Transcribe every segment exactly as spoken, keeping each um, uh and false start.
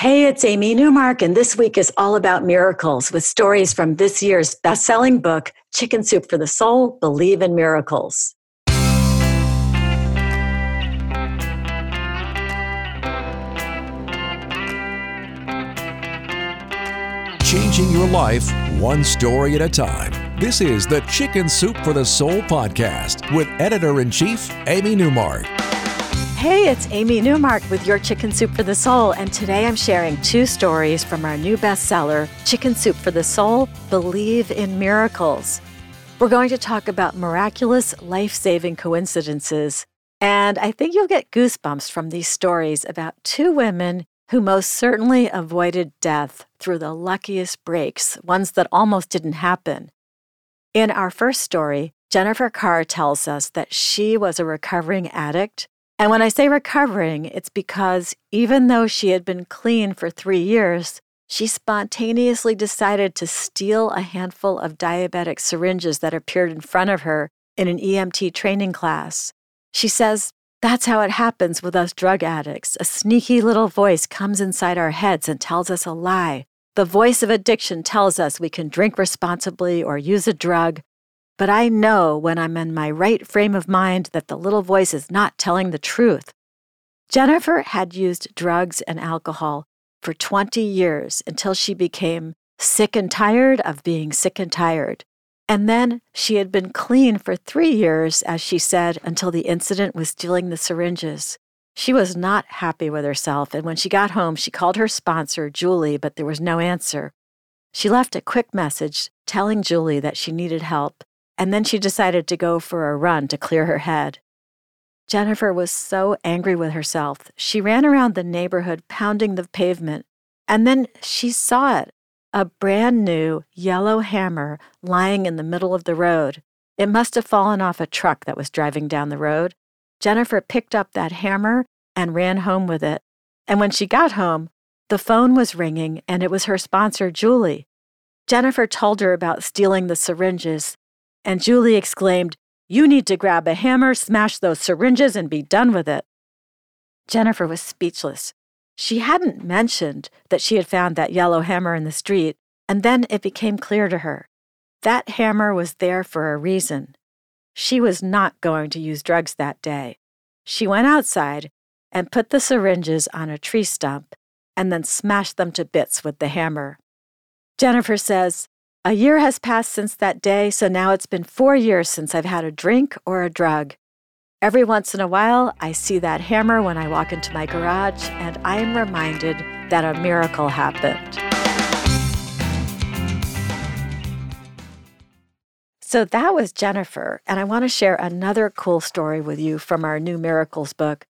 Hey, it's Amy Newmark, and this week is all about miracles with stories from this year's best-selling book, Chicken Soup for the Soul, Believe in Miracles. Changing your life one story at a time. This is the Chicken Soup for the Soul podcast with Editor-in-Chief Amy Newmark. Hey, it's Amy Newmark with your Chicken Soup for the Soul, and today I'm sharing two stories from our new bestseller, Chicken Soup for the Soul, Believe in Miracles. We're going to talk about miraculous, life-saving coincidences, and I think you'll get goosebumps from these stories about two women who most certainly avoided death through the luckiest breaks, ones that almost didn't happen. In our first story, Jennifer Carr tells us that she was a recovering addict. And when I say recovering, it's because even though she had been clean for three years, she spontaneously decided to steal a handful of diabetic syringes that appeared in front of her in an E M T training class. She says, "That's how it happens with us drug addicts. A sneaky little voice comes inside our heads and tells us a lie. The voice of addiction tells us we can drink responsibly or use a drug. But I know when I'm in my right frame of mind that the little voice is not telling the truth." Jennifer had used drugs and alcohol for twenty years until she became sick and tired of being sick and tired. And then she had been clean for three years, as she said, until the incident with stealing the syringes. She was not happy with herself, and when she got home, she called her sponsor, Julie, but there was no answer. She left a quick message telling Julie that she needed help. And then she decided to go for a run to clear her head. Jennifer was so angry with herself. She ran around the neighborhood pounding the pavement, and then she saw it, a brand new yellow hammer lying in the middle of the road. It must have fallen off a truck that was driving down the road. Jennifer picked up that hammer and ran home with it. And when she got home, the phone was ringing, and it was her sponsor, Julie. Jennifer told her about stealing the syringes. And Julie exclaimed, "You need to grab a hammer, smash those syringes, and be done with it." Jennifer was speechless. She hadn't mentioned that she had found that yellow hammer in the street, and then it became clear to her. That hammer was there for a reason. She was not going to use drugs that day. She went outside and put the syringes on a tree stump and then smashed them to bits with the hammer. Jennifer says, "A year has passed since that day, so now it's been four years since I've had a drink or a drug. Every once in a while, I see that hammer when I walk into my garage, and I am reminded that a miracle happened." So that was Jennifer, and I want to share another cool story with you from our new Miracles book.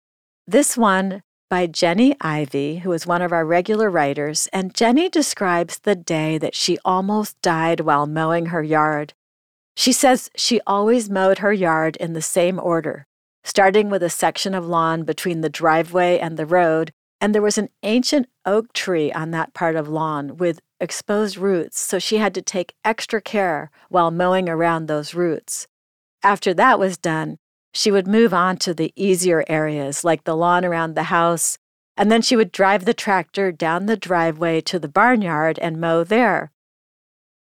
This one by Jenny Ivey, who is one of our regular writers, and Jenny describes the day that she almost died while mowing her yard. She says she always mowed her yard in the same order, starting with a section of lawn between the driveway and the road, and there was an ancient oak tree on that part of lawn with exposed roots, so she had to take extra care while mowing around those roots. After that was done, she would move on to the easier areas, like the lawn around the house, and then she would drive the tractor down the driveway to the barnyard and mow there.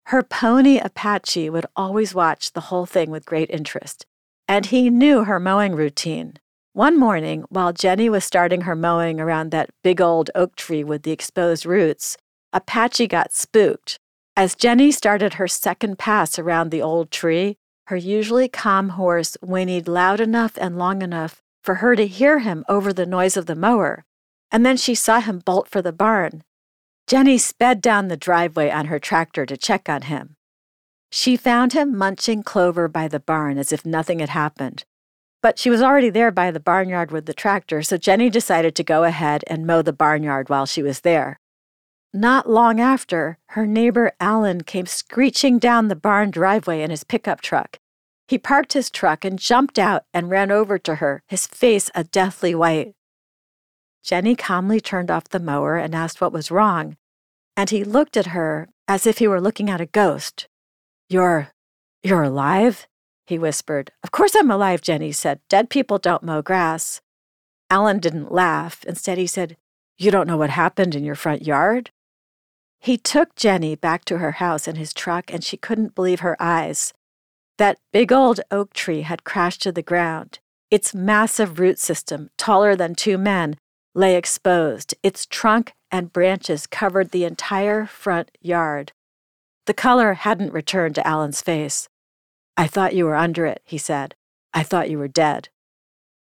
Her pony, Apache, would always watch the whole thing with great interest, and he knew her mowing routine. One morning, while Jenny was starting her mowing around that big old oak tree with the exposed roots, Apache got spooked. As Jenny started her second pass around the old tree, her usually calm horse whinnied loud enough and long enough for her to hear him over the noise of the mower, and then she saw him bolt for the barn. Jenny sped down the driveway on her tractor to check on him. She found him munching clover by the barn as if nothing had happened. But she was already there by the barnyard with the tractor, so Jenny decided to go ahead and mow the barnyard while she was there. Not long after, her neighbor Alan came screeching down the barn driveway in his pickup truck. He parked his truck and jumped out and ran over to her, his face a deathly white. Jenny calmly turned off the mower and asked what was wrong, and he looked at her as if he were looking at a ghost. You're, you're alive?" he whispered. "Of course I'm alive," Jenny said. "Dead people don't mow grass." Alan didn't laugh. Instead, he said, You don't know what happened in your front yard? He took Jenny back to her house in his truck, and she couldn't believe her eyes. That big old oak tree had crashed to the ground. Its massive root system, taller than two men, lay exposed. Its trunk and branches covered the entire front yard. The color hadn't returned to Alan's face. "I thought you were under it," he said. "I thought you were dead."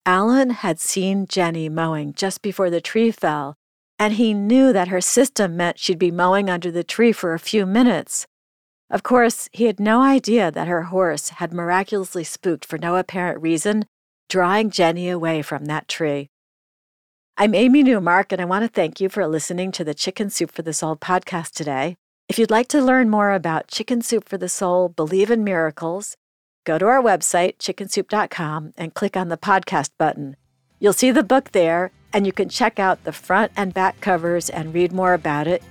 Alan had seen Jenny mowing just before the tree fell, and he knew that her system meant she'd be mowing under the tree for a few minutes. Of course, he had no idea that her horse had miraculously spooked for no apparent reason, drawing Jenny away from that tree. I'm Amy Newmark, and I want to thank you for listening to the Chicken Soup for the Soul podcast today. If you'd like to learn more about Chicken Soup for the Soul, believe in miracles, go to our website, chicken soup dot com, and click on the podcast button. You'll see the book there, and you can check out the front and back covers and read more about it.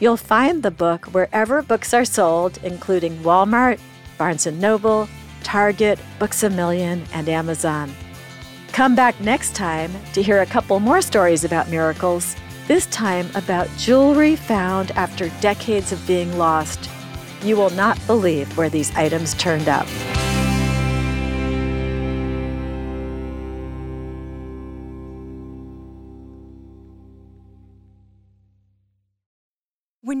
You'll find the book wherever books are sold, including Walmart, Barnes and Noble, Target, Books-A-Million, and Amazon. Come back next time to hear a couple more stories about miracles, this time about jewelry found after decades of being lost. You will not believe where these items turned up. When